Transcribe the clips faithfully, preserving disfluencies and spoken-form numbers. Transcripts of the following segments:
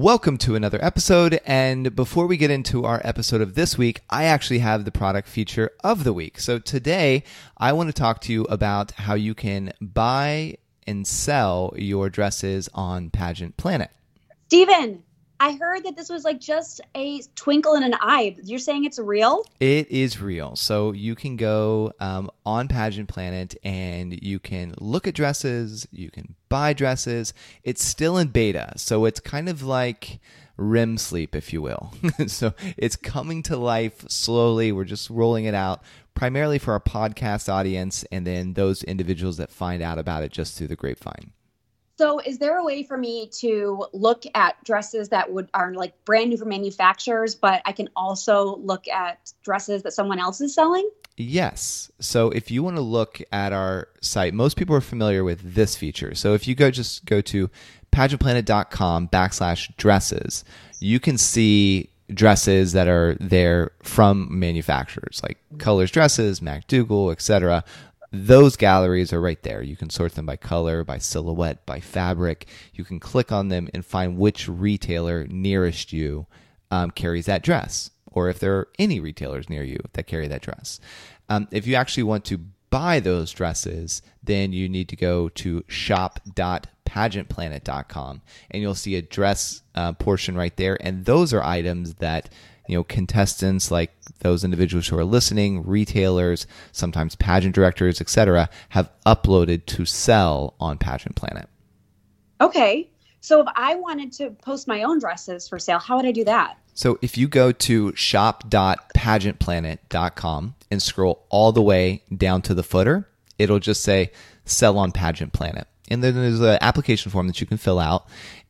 Welcome to another episode, and before we get into our episode of this week, I actually have the product feature of the week. So today, I want to talk to you about how you can buy and sell your dresses on Pageant Planet. Steven, I heard that this was like just a twinkle in an eye. You're saying it's real? It is real. So you can go um, on Pageant Planet, and you can look at dresses, you can buy dresses. It's still in beta, so it's kind of like R E M sleep, if you will. So it's coming to life slowly. We're just rolling it out primarily for our podcast audience and then those individuals that find out about it just through the grapevine. So is there a way for me to look at dresses that would are like brand new for manufacturers, but I can also look at dresses that someone else is selling? Yes. So if you want to look at our site, most people are familiar with this feature. So if you go just go to pageant planet dot com backslash dresses, you can see dresses that are there from manufacturers like Colors Dresses, MacDougall, et cetera. Those galleries are right there. You can sort them by color, by silhouette, by fabric. You can click on them and find which retailer nearest you um, carries that dress, or if there are any retailers near you that carry that dress. Um, if you actually want to buy those dresses, then you need to go to shop dot pageant planet dot com, and you'll see a dress uh, portion right there. And those are items that, you know, contestants like those individuals who are listening, retailers, sometimes pageant directors, et cetera, have uploaded to sell on Pageant Planet. Okay. So if I wanted to post my own dresses for sale, how would I do that? So if you go to shop dot pageant planet dot com and scroll all the way down to the footer, it'll just say sell on Pageant Planet. And then there's an application form that you can fill out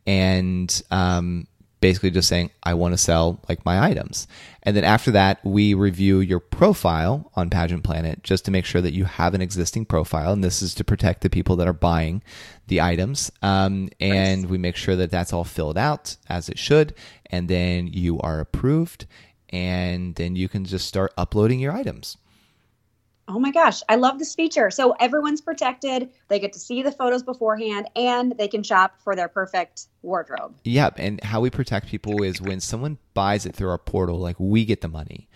and, um, basically just saying, I want to sell like my items. And then after that, we review your profile on Pageant Planet just to make sure that you have an existing profile. And this is to protect the people that are buying the items. Um, and nice. We make sure that that's all filled out as it should. And then you are approved. And then you can just start uploading your items. Oh my gosh, I love this feature. So everyone's protected. They get to see the photos beforehand, and they can shop for their perfect wardrobe. Yep. And how we protect people is when someone buys it through our portal, like we get the money,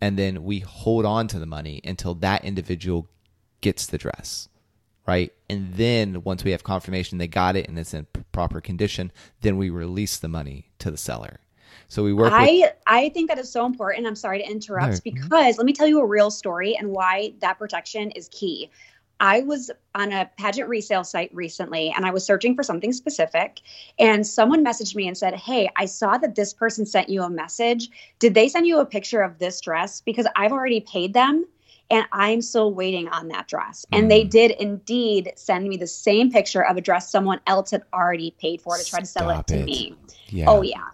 and then we hold on to the money until that individual gets the dress, right? And then once we have confirmation they got it and it's in proper condition, then we release the money to the seller. So we work. I with- I think that is so important. I'm sorry to interrupt no. because let me tell you a real story and why that protection is key. I was on a pageant resale site recently, and I was searching for something specific, and someone messaged me and said, hey, I saw that this person sent you a message. Did they send you a picture of this dress? Because I've already paid them, and I'm still waiting on that dress. And mm. they did indeed send me the same picture of a dress someone else had already paid for to try to sell it, it to me. Yeah. Oh, yeah.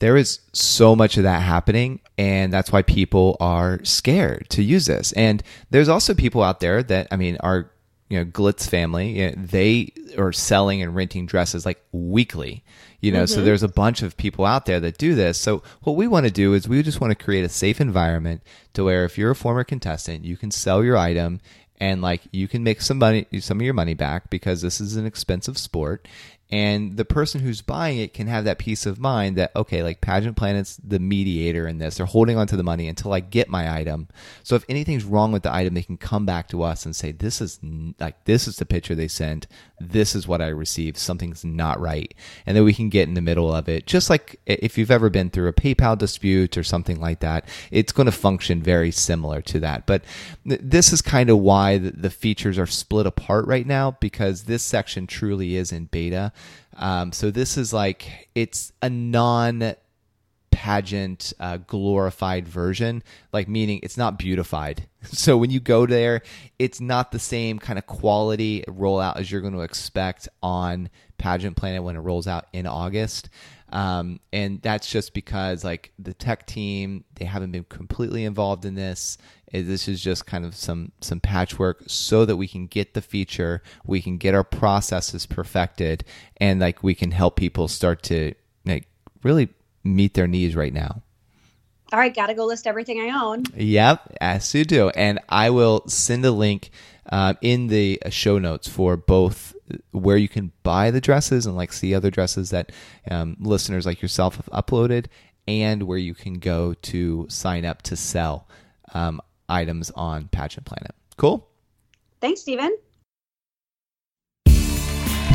There is so much of that happening, and that's why people are scared to use this. And there's also people out there that, I mean, our you know Glitz family, you know, they are selling and renting dresses like weekly. You know, mm-hmm. So there's a bunch of people out there that do this. So what we want to do is we just want to create a safe environment to where if you're a former contestant, you can sell your item and like you can make some money, some of your money back, because this is an expensive sport. And the person who's buying it can have that peace of mind that, okay, like Pageant Planet's the mediator in this. They're holding onto the money until I get my item. So if anything's wrong with the item, they can come back to us and say, this is like, this is the picture they sent. This is what I received. Something's not right. And then we can get in the middle of it. Just like if you've ever been through a PayPal dispute or something like that, it's going to function very similar to that. But th- this is kind of why the, the features are split apart right now, because this section truly is in beta. Um, so this is like, it's a non-pageant uh, glorified version, like meaning it's not beautified. So when you go there, it's not the same kind of quality rollout as you're going to expect on Pageant Planet when it rolls out in August. Um, and that's just because like the tech team, they haven't been completely involved in this. This is just kind of some, some patchwork so that we can get the feature, we can get our processes perfected, and like we can help people start to like really meet their needs right now. all right, gotta go list everything I own. Yep, as you do. And I will send a link uh, in the show notes for both where you can buy the dresses and like see other dresses that um, listeners like yourself have uploaded, and where you can go to sign up to sell um, items on Pageant Planet. Cool. Thanks, Stephen.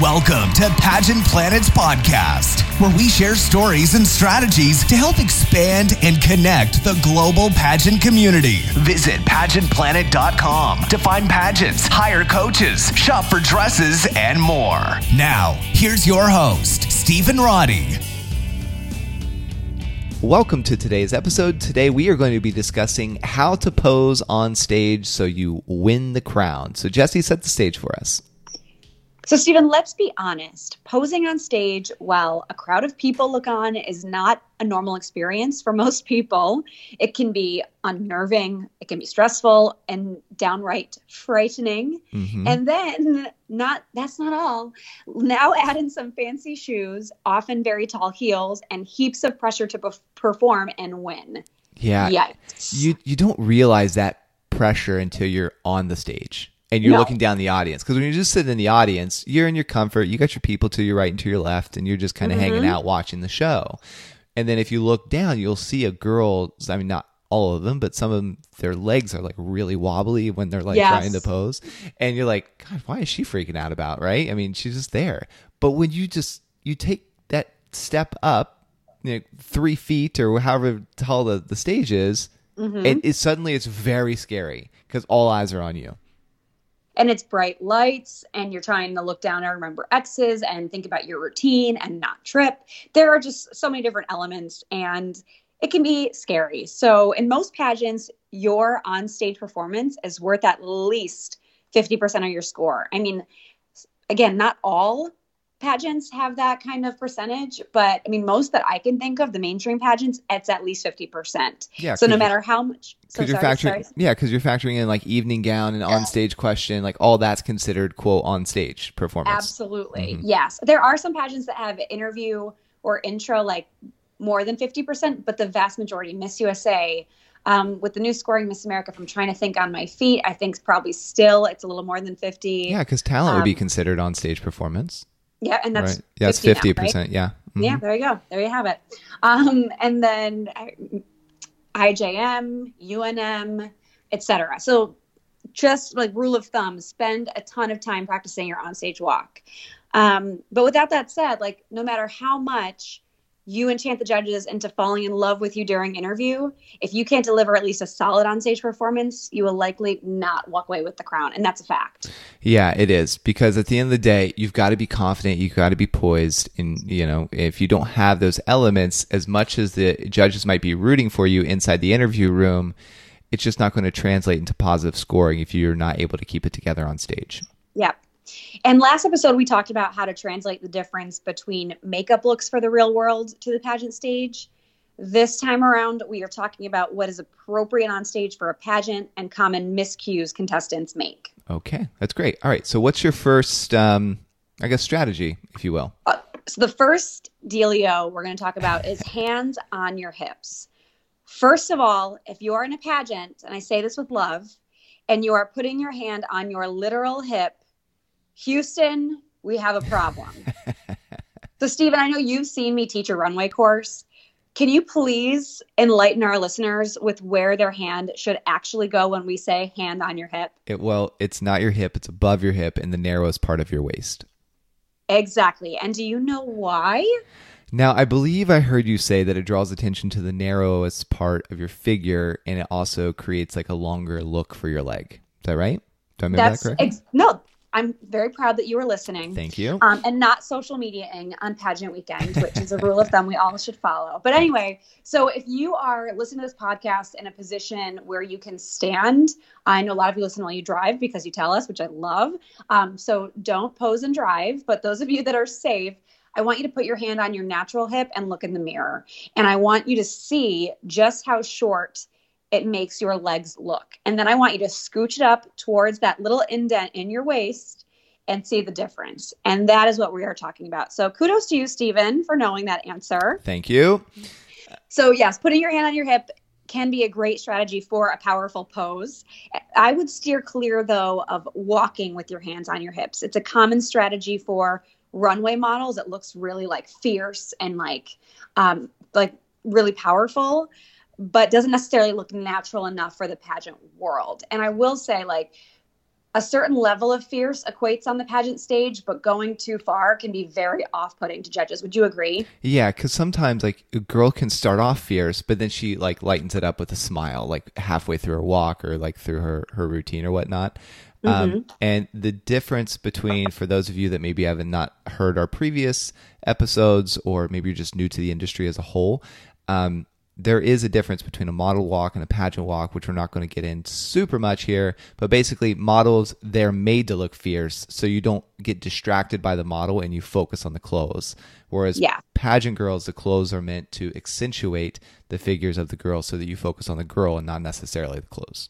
Welcome to Pageant Planet's podcast, where we share stories and strategies to help expand and connect the global pageant community. Visit pageant planet dot com to find pageants, hire coaches, shop for dresses, and more. Now, here's your host, Stephen Roddy. Welcome to today's episode. Today we are going to be discussing how to pose on stage so you win the crown. So Jesse, set the stage for us. So, Stephen, let's be honest. Posing on stage while a crowd of people look on is not a normal experience for most people. It can be unnerving, it can be stressful, and downright frightening. Mm-hmm. And then, not that's not all. Now add in some fancy shoes, often very tall heels, and heaps of pressure to be- perform and win. Yeah. Yikes. You you don't realize that pressure until you're on the stage. And you're no. looking down the audience, because when you're just sitting in the audience, you're in your comfort. You got your people to your right and to your left, and you're just kind of mm-hmm. hanging out watching the show. And then if you look down, you'll see a girl. I mean, not all of them, but some of them, their legs are like really wobbly when they're like yes. trying to pose. And you're like, God, why is she freaking out about? Right? I mean, she's just there. But when you just you take that step up, you know, three feet or however tall the, the stage is, mm-hmm. and it suddenly it's very scary because all eyes are on you. And it's bright lights, and you're trying to look down and remember X's and think about your routine and not trip. There are just so many different elements, and it can be scary. So in most pageants, your on-stage performance is worth at least fifty percent of your score. I mean, again, not all pageants have that kind of percentage, but I mean, most that I can think of, the mainstream pageants, it's at least fifty percent. Yeah. So no matter how much, so you're sorry, sorry. Yeah. Cause you're factoring in like evening gown and yeah. on stage question, like all that's considered quote on stage performance. Absolutely. Mm-hmm. Yes. There are some pageants that have interview or intro, like more than fifty percent, but the vast majority, Miss U S A, Um, with the new scoring, Miss America, if I'm trying to think on my feet, I think probably still it's a little more than fifty. Yeah. Cause talent um, would be considered on stage performance. Yeah, and that's right. yeah, it's fifty percent. Now, right? Yeah, mm-hmm. yeah. There you go. There you have it. Um, and then I J M, U N M, et cetera. So, just like rule of thumb, spend a ton of time practicing your onstage walk. Um, but without that said, like no matter how much you enchant the judges into falling in love with you during interview, if you can't deliver at least a solid onstage performance, you will likely not walk away with the crown. And that's a fact. Yeah, it is. Because at the end of the day, you've got to be confident. You've got to be poised. And, you know, if you don't have those elements, as much as the judges might be rooting for you inside the interview room, it's just not going to translate into positive scoring if you're not able to keep it together on stage. Yep. And last episode, we talked about how to translate the difference between makeup looks for the real world to the pageant stage. This time around, we are talking about what is appropriate on stage for a pageant and common miscues contestants make. Okay, that's great. All right, so what's your first, um, I guess, strategy, if you will? Uh, so the first dealio we're going to talk about is hands on your hips. First of all, if you are in a pageant, and I say this with love, and you are putting your hand on your literal hip, Houston, we have a problem. So, Stephen, I know you've seen me teach a runway course. Can you please enlighten our listeners with where their hand should actually go when we say hand on your hip? It, well, it's not your hip. It's above your hip in the narrowest part of your waist. Exactly. And do you know why? Now, I believe I heard you say that it draws attention to the narrowest part of your figure, and it also creates like a longer look for your leg. Is that right? Do I remember That's that correctly? Ex- no. I'm very proud that you were listening. Thank you. Um, and not social mediaing on pageant weekend, which is a rule of thumb we all should follow. But anyway, so if you are listening to this podcast in a position where you can stand, I know a lot of you listen while you drive because you tell us, which I love. Um, so don't pose and drive. But those of you that are safe, I want you to put your hand on your natural hip and look in the mirror. And I want you to see just how short it makes your legs look. And then I want you to scooch it up towards that little indent in your waist and see the difference. And that is what we are talking about. So kudos to you, Stephen, for knowing that answer. Thank you. So yes, putting your hand on your hip can be a great strategy for a powerful pose. I would steer clear, though, of walking with your hands on your hips. It's a common strategy for runway models. It looks really like fierce and like um, like really powerful, but doesn't necessarily look natural enough for the pageant world. And I will say, like, a certain level of fierce equates on the pageant stage, but going too far can be very off-putting to judges. Would you agree? Yeah, because sometimes, like, a girl can start off fierce, but then she, like, lightens it up with a smile, like, halfway through her walk or, like, through her, her routine or whatnot. Mm-hmm. Um, and the difference between, for those of you that maybe haven't not heard our previous episodes, or maybe you're just new to the industry as a whole, um, there is a difference between a model walk and a pageant walk, which we're not going to get in super much here. But basically, models, they're made to look fierce, so you don't get distracted by the model and you focus on the clothes. Whereas yeah. pageant girls, the clothes are meant to accentuate the figures of the girl so that you focus on the girl and not necessarily the clothes.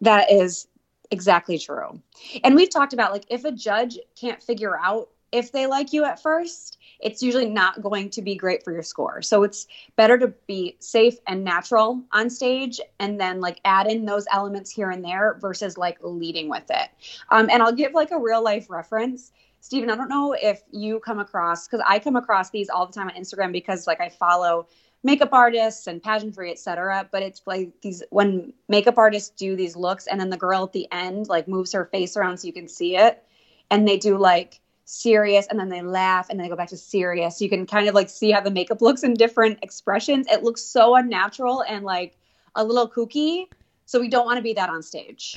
That is exactly true. And we've talked about, like, if a judge can't figure out if they like you at first, it's usually not going to be great for your score. So it's better to be safe and natural on stage and then, like, add in those elements here and there versus, like, leading with it. Um, and I'll give, like, a real life reference. Steven, I don't know if you come across, because I come across these all the time on Instagram because, like, I follow makeup artists and pageantry, et cetera. But it's like these, when makeup artists do these looks and then the girl at the end, like, moves her face around so you can see it, and they do, like, serious, and then they laugh, and then they go back to serious. You can kind of, like, see how the makeup looks in different expressions. It looks so unnatural and, like, a little kooky. So we don't want to be that on stage.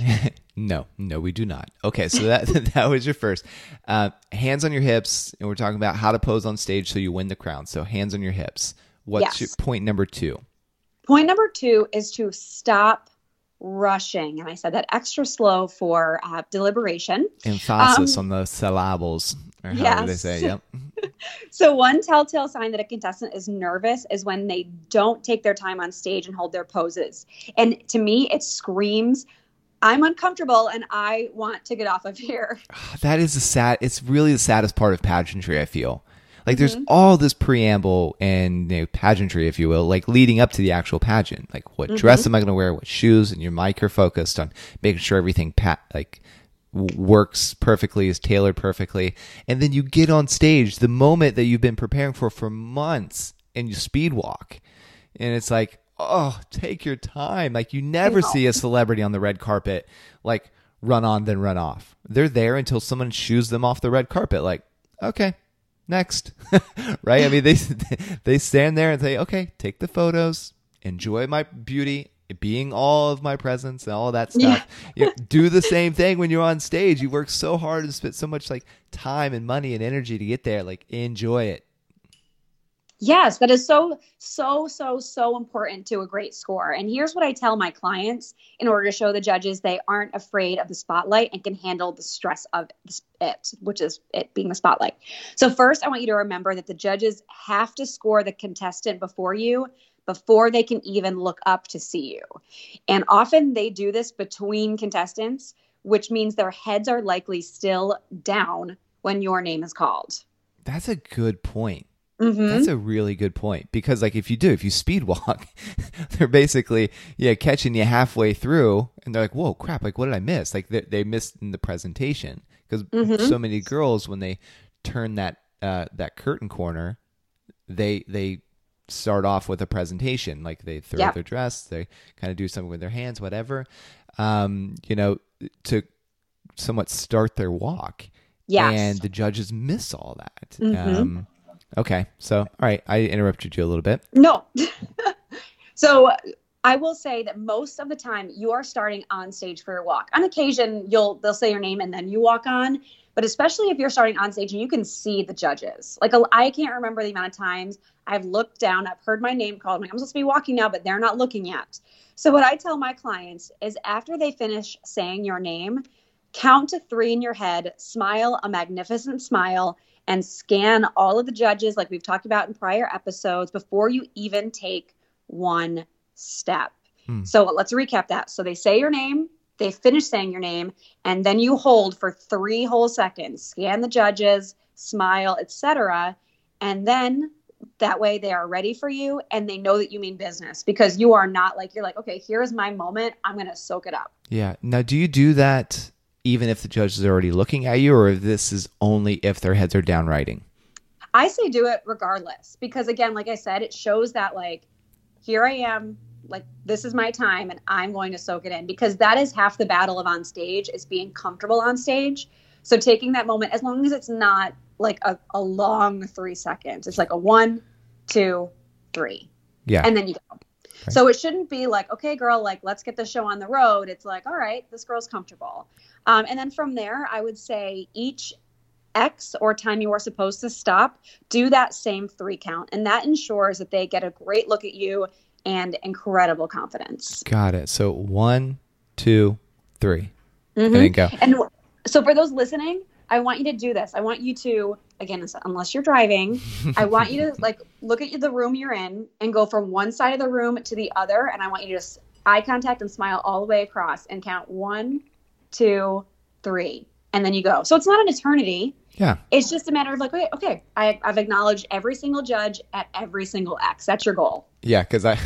No, no, we do not. Okay, so that that was your first. Uh, hands on your hips, and we're talking about how to pose on stage so you win the crown. So hands on your hips. What's yes. your point number two? Point number two is to stop rushing. And I said that extra slow for uh, deliberation. Emphasis um, on the syllables, or however yes. they say. Yep. So one telltale sign that a contestant is nervous is when they don't take their time on stage and hold their poses. And to me, it screams, I'm uncomfortable and I want to get off of here. That is the sad, it's really the saddest part of pageantry, I feel. Like, there's mm-hmm. all this preamble and, you know, pageantry, if you will, like, leading up to the actual pageant. Like, what mm-hmm. dress am I going to wear? What shoes? And your mic are focused on making sure everything pa- like works perfectly, is tailored perfectly. And then you get on stage, the moment that you've been preparing for for months, and you speed walk. And it's like, oh, take your time. Like, you never see a celebrity on the red carpet, like, run on, then run off. They're there until someone shoos them off the red carpet. Like, okay. Next, right? I mean, they they stand there and say, okay, take the photos, enjoy my beauty, being all of my presence and all of that stuff. Yeah. You do the same thing when you're on stage. You work so hard and spend so much, like, time and money and energy to get there. Like, enjoy it. Yes, that is so, so, so, so important to a great score. And here's what I tell my clients in order to show the judges they aren't afraid of the spotlight and can handle the stress of it, which is it being the spotlight. So first, I want you to remember that the judges have to score the contestant before you before they can even look up to see you. And often they do this between contestants, which means their heads are likely still down when your name is called. That's a good point. Mm-hmm. That's a really good point, because, like, if you do, if you speed walk, they're basically yeah catching you halfway through, and they're like, whoa, crap, like, what did I miss? Like, they, they missed in the presentation, because mm-hmm. so many girls, when they turn that uh, that curtain corner, they they start off with a presentation, like, they throw yeah. their dress, they kind of do something with their hands, whatever, um, you know, to somewhat start their walk, yes. and the judges miss all that. Mm-hmm. Um, Okay. So, all right. I interrupted you a little bit. No. So I will say that most of the time you are starting on stage for your walk. On occasion, you'll, they'll say your name and then you walk on. But especially if you're starting on stage and you can see the judges. Like, I can't remember the amount of times I've looked down, I've heard my name called, I'm supposed to be walking now, but they're not looking yet. So what I tell my clients is, after they finish saying your name, count to three in your head, smile a magnificent smile, and scan all of the judges, like we've talked about in prior episodes, before you even take one step. Hmm. So let's recap that. So they say your name, they finish saying your name, and then you hold for three whole seconds, scan the judges, smile, et cetera, and then That way they are ready for you and they know that you mean business, because you are not like, you're like, okay, here's my moment. I'm going to soak it up. Yeah. Now, do you do that even if the judge is already looking at you, or this is only if their heads are down writing? I say do it regardless, because again, like I said, it shows that like, here I am, like this is my time and I'm going to soak it in, because that is half the battle of on stage, is being comfortable on stage. So taking that moment, as long as it's not like a, a long three seconds, it's like a one, two, three. Yeah. And then you go. Right. So it shouldn't be like, okay, girl, like let's get the show on the road. It's like, all right, this girl's comfortable. Um, and then from there, I would say each X or time you are supposed to stop, do that same three count. And that ensures that they get a great look at you and incredible confidence. Got it. So one, two, three. Mm-hmm. There you go. And so for those listening, I want you to do this. I want you to, again, unless you're driving, I want you to like look at the room you're in and go from one side of the room to the other. And I want you to just eye contact and smile all the way across and count one, two, three. And then you go. So it's not an eternity. Yeah. It's just a matter of like, okay, okay, I, I've acknowledged every single judge at every single X. That's your goal. Yeah, because I,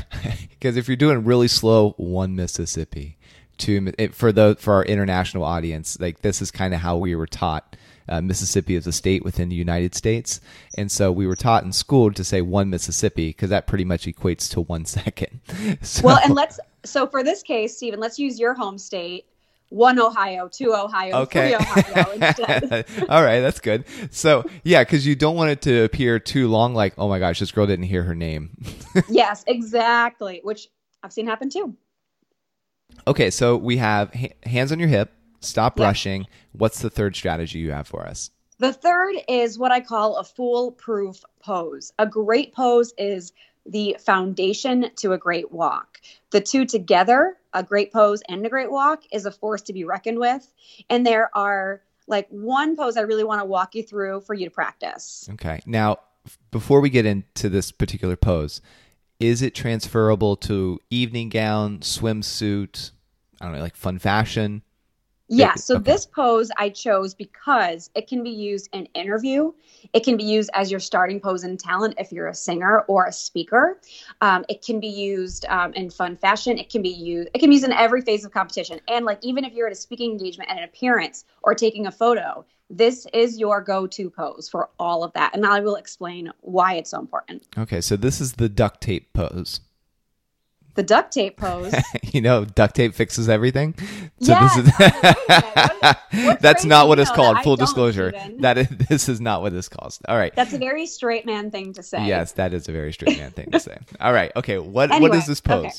because if you're doing really slow, one Mississippi, two it, for the for our international audience, like this is kind of how we were taught. Uh, Mississippi is a state within the United States, and so we were taught in school to say one Mississippi because that pretty much equates to one second. So, well, and let's so for this case, Stephen, let's use your home state. One Ohio, two Ohio, okay. Three Ohio instead. All right, that's good. So, yeah, because you don't want it to appear too long, like, oh my gosh, this girl didn't hear her name. Yes, exactly, which I've seen happen too. Okay, so we have ha- hands on your hip, stop yep. rushing. What's the third strategy you have for us? The third is what I call a foolproof pose. A great pose is the foundation to a great walk. The two together, a great pose and a great walk, is a force to be reckoned with. And there are like one pose I really want to walk you through for you to practice. Okay. Now, before we get into this particular pose, is it transferable to evening gown, swimsuit, I don't know, like fun fashion? Yeah, so okay. This pose I chose because it can be used in interview. It can be used as your starting pose in talent if you're a singer or a speaker. Um, it can be used um, in fun fashion. It can be used. It can be used in every phase of competition. And like even if you're at a speaking engagement and an appearance or taking a photo, this is your go-to pose for all of that. And I will explain why it's so important. Okay, so this is the duct tape pose. The duct tape pose. You know, duct tape fixes everything. So yes. This is what is, what that's not what it's called. Full disclosure. That is, this is not what it's called. All right. That's a very straight man thing to say. Yes, that is a very straight man thing to say. All right. Okay. What anyway, what is this pose? Okay.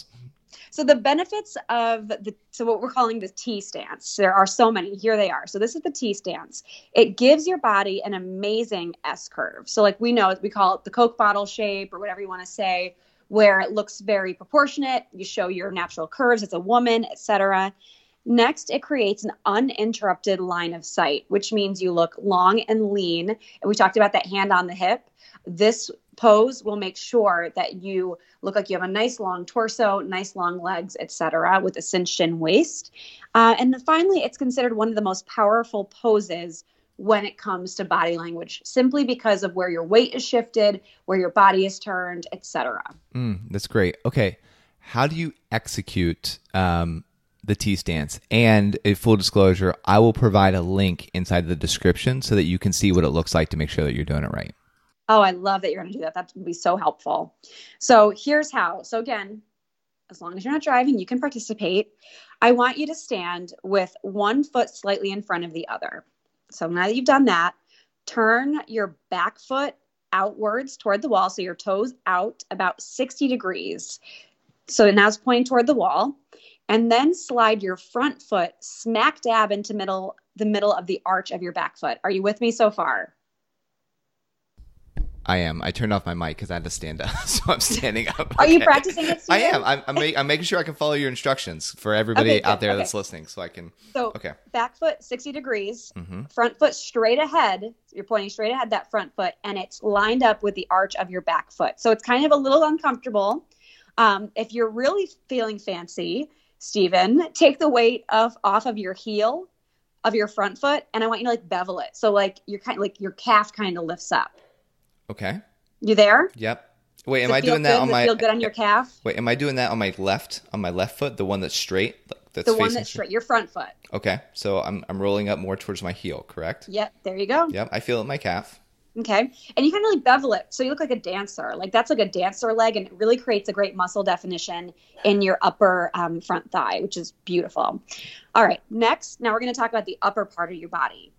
So the benefits of the so what we're calling the T stance. There are so many. Here they are. So this is the T stance. It gives your body an amazing S curve. So like we know we call it the Coke bottle shape or whatever you want to say, where it looks very proportionate, you show your natural curves as a woman, et cetera. Next, it creates an uninterrupted line of sight, which means you look long and lean. And we talked about that hand on the hip. This pose will make sure that you look like you have a nice long torso, nice long legs, et cetera, with a cinched in waist. Uh, and then finally, it's considered one of the most powerful poses when it comes to body language, simply because of where your weight is shifted, where your body is turned, et cetera. Mm, that's great. Okay. How do you execute um, the T stance? And a full disclosure, I will provide a link inside the description so that you can see what it looks like to make sure that you're doing it right. Oh, I love that you're going to do that. That would be so helpful. So here's how. So again, as long as you're not driving, you can participate. I want you to stand with one foot slightly in front of the other. So now that you've done that, turn your back foot outwards toward the wall. So your toes out about sixty degrees. So now it's pointing toward the wall. And then slide your front foot smack dab into middle, the middle of the arch of your back foot. Are you with me so far? I am. I turned off my mic because I had to stand up. So I'm standing up. Okay. Are you practicing it? I am. I'm, I'm, make, I'm making sure I can follow your instructions for everybody okay, out there okay. that's listening so I can. So okay. Back foot, sixty degrees, mm-hmm. Front foot straight ahead. You're pointing straight ahead, that front foot, and it's lined up with the arch of your back foot. So it's kind of a little uncomfortable. Um, if you're really feeling fancy, Stephen, take the weight of off of your heel of your front foot, and I want you to like bevel it. So like, you're kind of, like your calf kind of lifts up. Okay. You there? Yep. Wait, am I doing that on my? Feel good on your calf? Wait, am I doing that on my left? On my left foot, the one that's straight. That's the one that's straight. Your front foot. Okay, so I'm I'm rolling up more towards my heel, correct? Yep. There you go. Yep. I feel it in my calf. Okay, and you can really bevel it, so you look like a dancer. Like that's like a dancer leg, and it really creates a great muscle definition in your upper um, front thigh, which is beautiful. All right, next, now we're going to talk about the upper part of your body.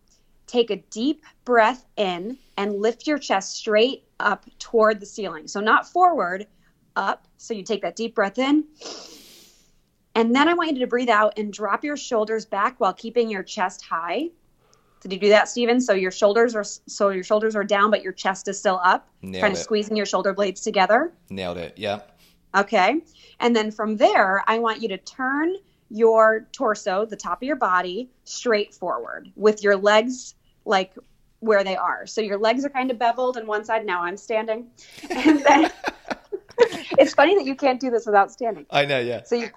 Take a deep breath in and lift your chest straight up toward the ceiling. So not forward, up. So you take that deep breath in. And then I want you to breathe out and drop your shoulders back while keeping your chest high. Did you do that, Steven? So your shoulders are so your shoulders are down, but your chest is still up. Nailed kind of it. Squeezing your shoulder blades together. Nailed it. Yeah. Okay. And then from there, I want you to turn your torso, the top of your body, straight forward with your legs like where they are. So your legs are kind of beveled on one side. Now I'm standing. And then it's funny that you can't do this without standing. I know. Yeah. So you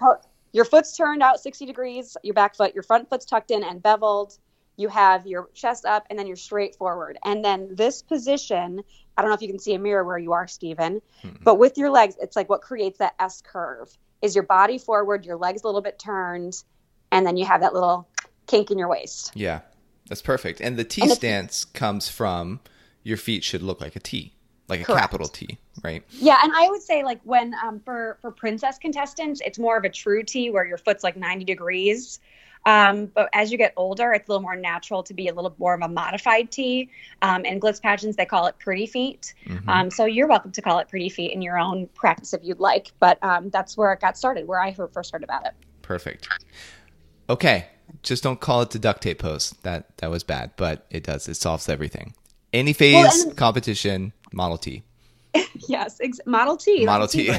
your foot's turned out sixty degrees. Your back foot, your front foot's tucked in and beveled. You have your chest up and then you're straight forward. And then this position, I don't know if you can see a mirror where you are, Stephen, mm-hmm. but with your legs, it's like what creates that S curve is your body forward, your legs a little bit turned, and then you have that little kink in your waist. Yeah, that's perfect. And the T and the stance t- comes from your feet should look like a T, like a Correct. Capital T, right? Yeah, and I would say like when um, for, for princess contestants, it's more of a true T where your foot's like ninety degrees. Um, but as you get older, it's a little more natural to be a little more of a modified T. Um, in glitz pageants, they call it pretty feet. Mm-hmm. Um, so you're welcome to call it pretty feet in your own practice if you'd like. But um, that's where it got started, where I first heard about it. Perfect. Okay. Just don't call it the duct tape pose. That that was bad, but it does. It solves everything. Any phase, well, and- competition, model T. Yes. Ex- model T. Model T.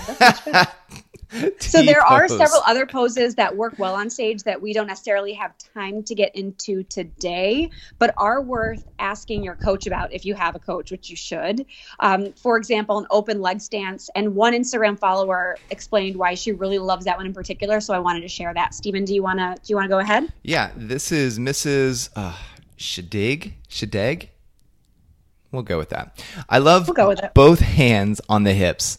So there are several other poses that work well on stage that we don't necessarily have time to get into today, but are worth asking your coach about if you have a coach, which you should. Um, for example, an open leg stance. And one Instagram follower explained why she really loves that one in particular. So I wanted to share that. Stephen, do you wanna do you wanna go ahead? Yeah, this is Missus Uh, Shadig. Shadig. We'll go with that. I love we'll go with it. Both hands on the hips.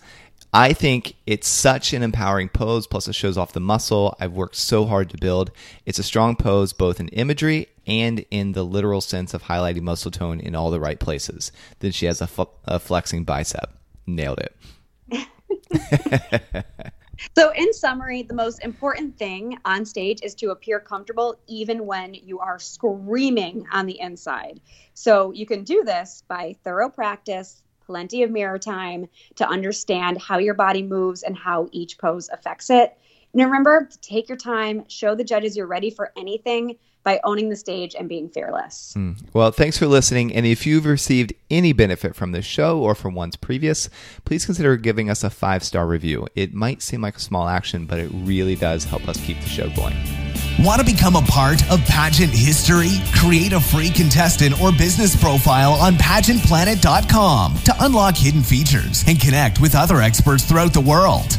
I think it's such an empowering pose, plus it shows off the muscle I've worked so hard to build. It's a strong pose both in imagery and in the literal sense of highlighting muscle tone in all the right places. Then she has a, f- a flexing bicep. Nailed it. So in summary, the most important thing on stage is to appear comfortable even when you are screaming on the inside. So you can do this by thorough practice, plenty of mirror time to understand how your body moves and how each pose affects it. And remember to take your time, show the judges you're ready for anything by owning the stage and being fearless. Mm. Well, thanks for listening. And if you've received any benefit from this show or from ones previous, please consider giving us a five-star review. It might seem like a small action, but it really does help us keep the show going. Want to become a part of pageant history? Create a free contestant or business profile on pageant planet dot com to unlock hidden features and connect with other experts throughout the world.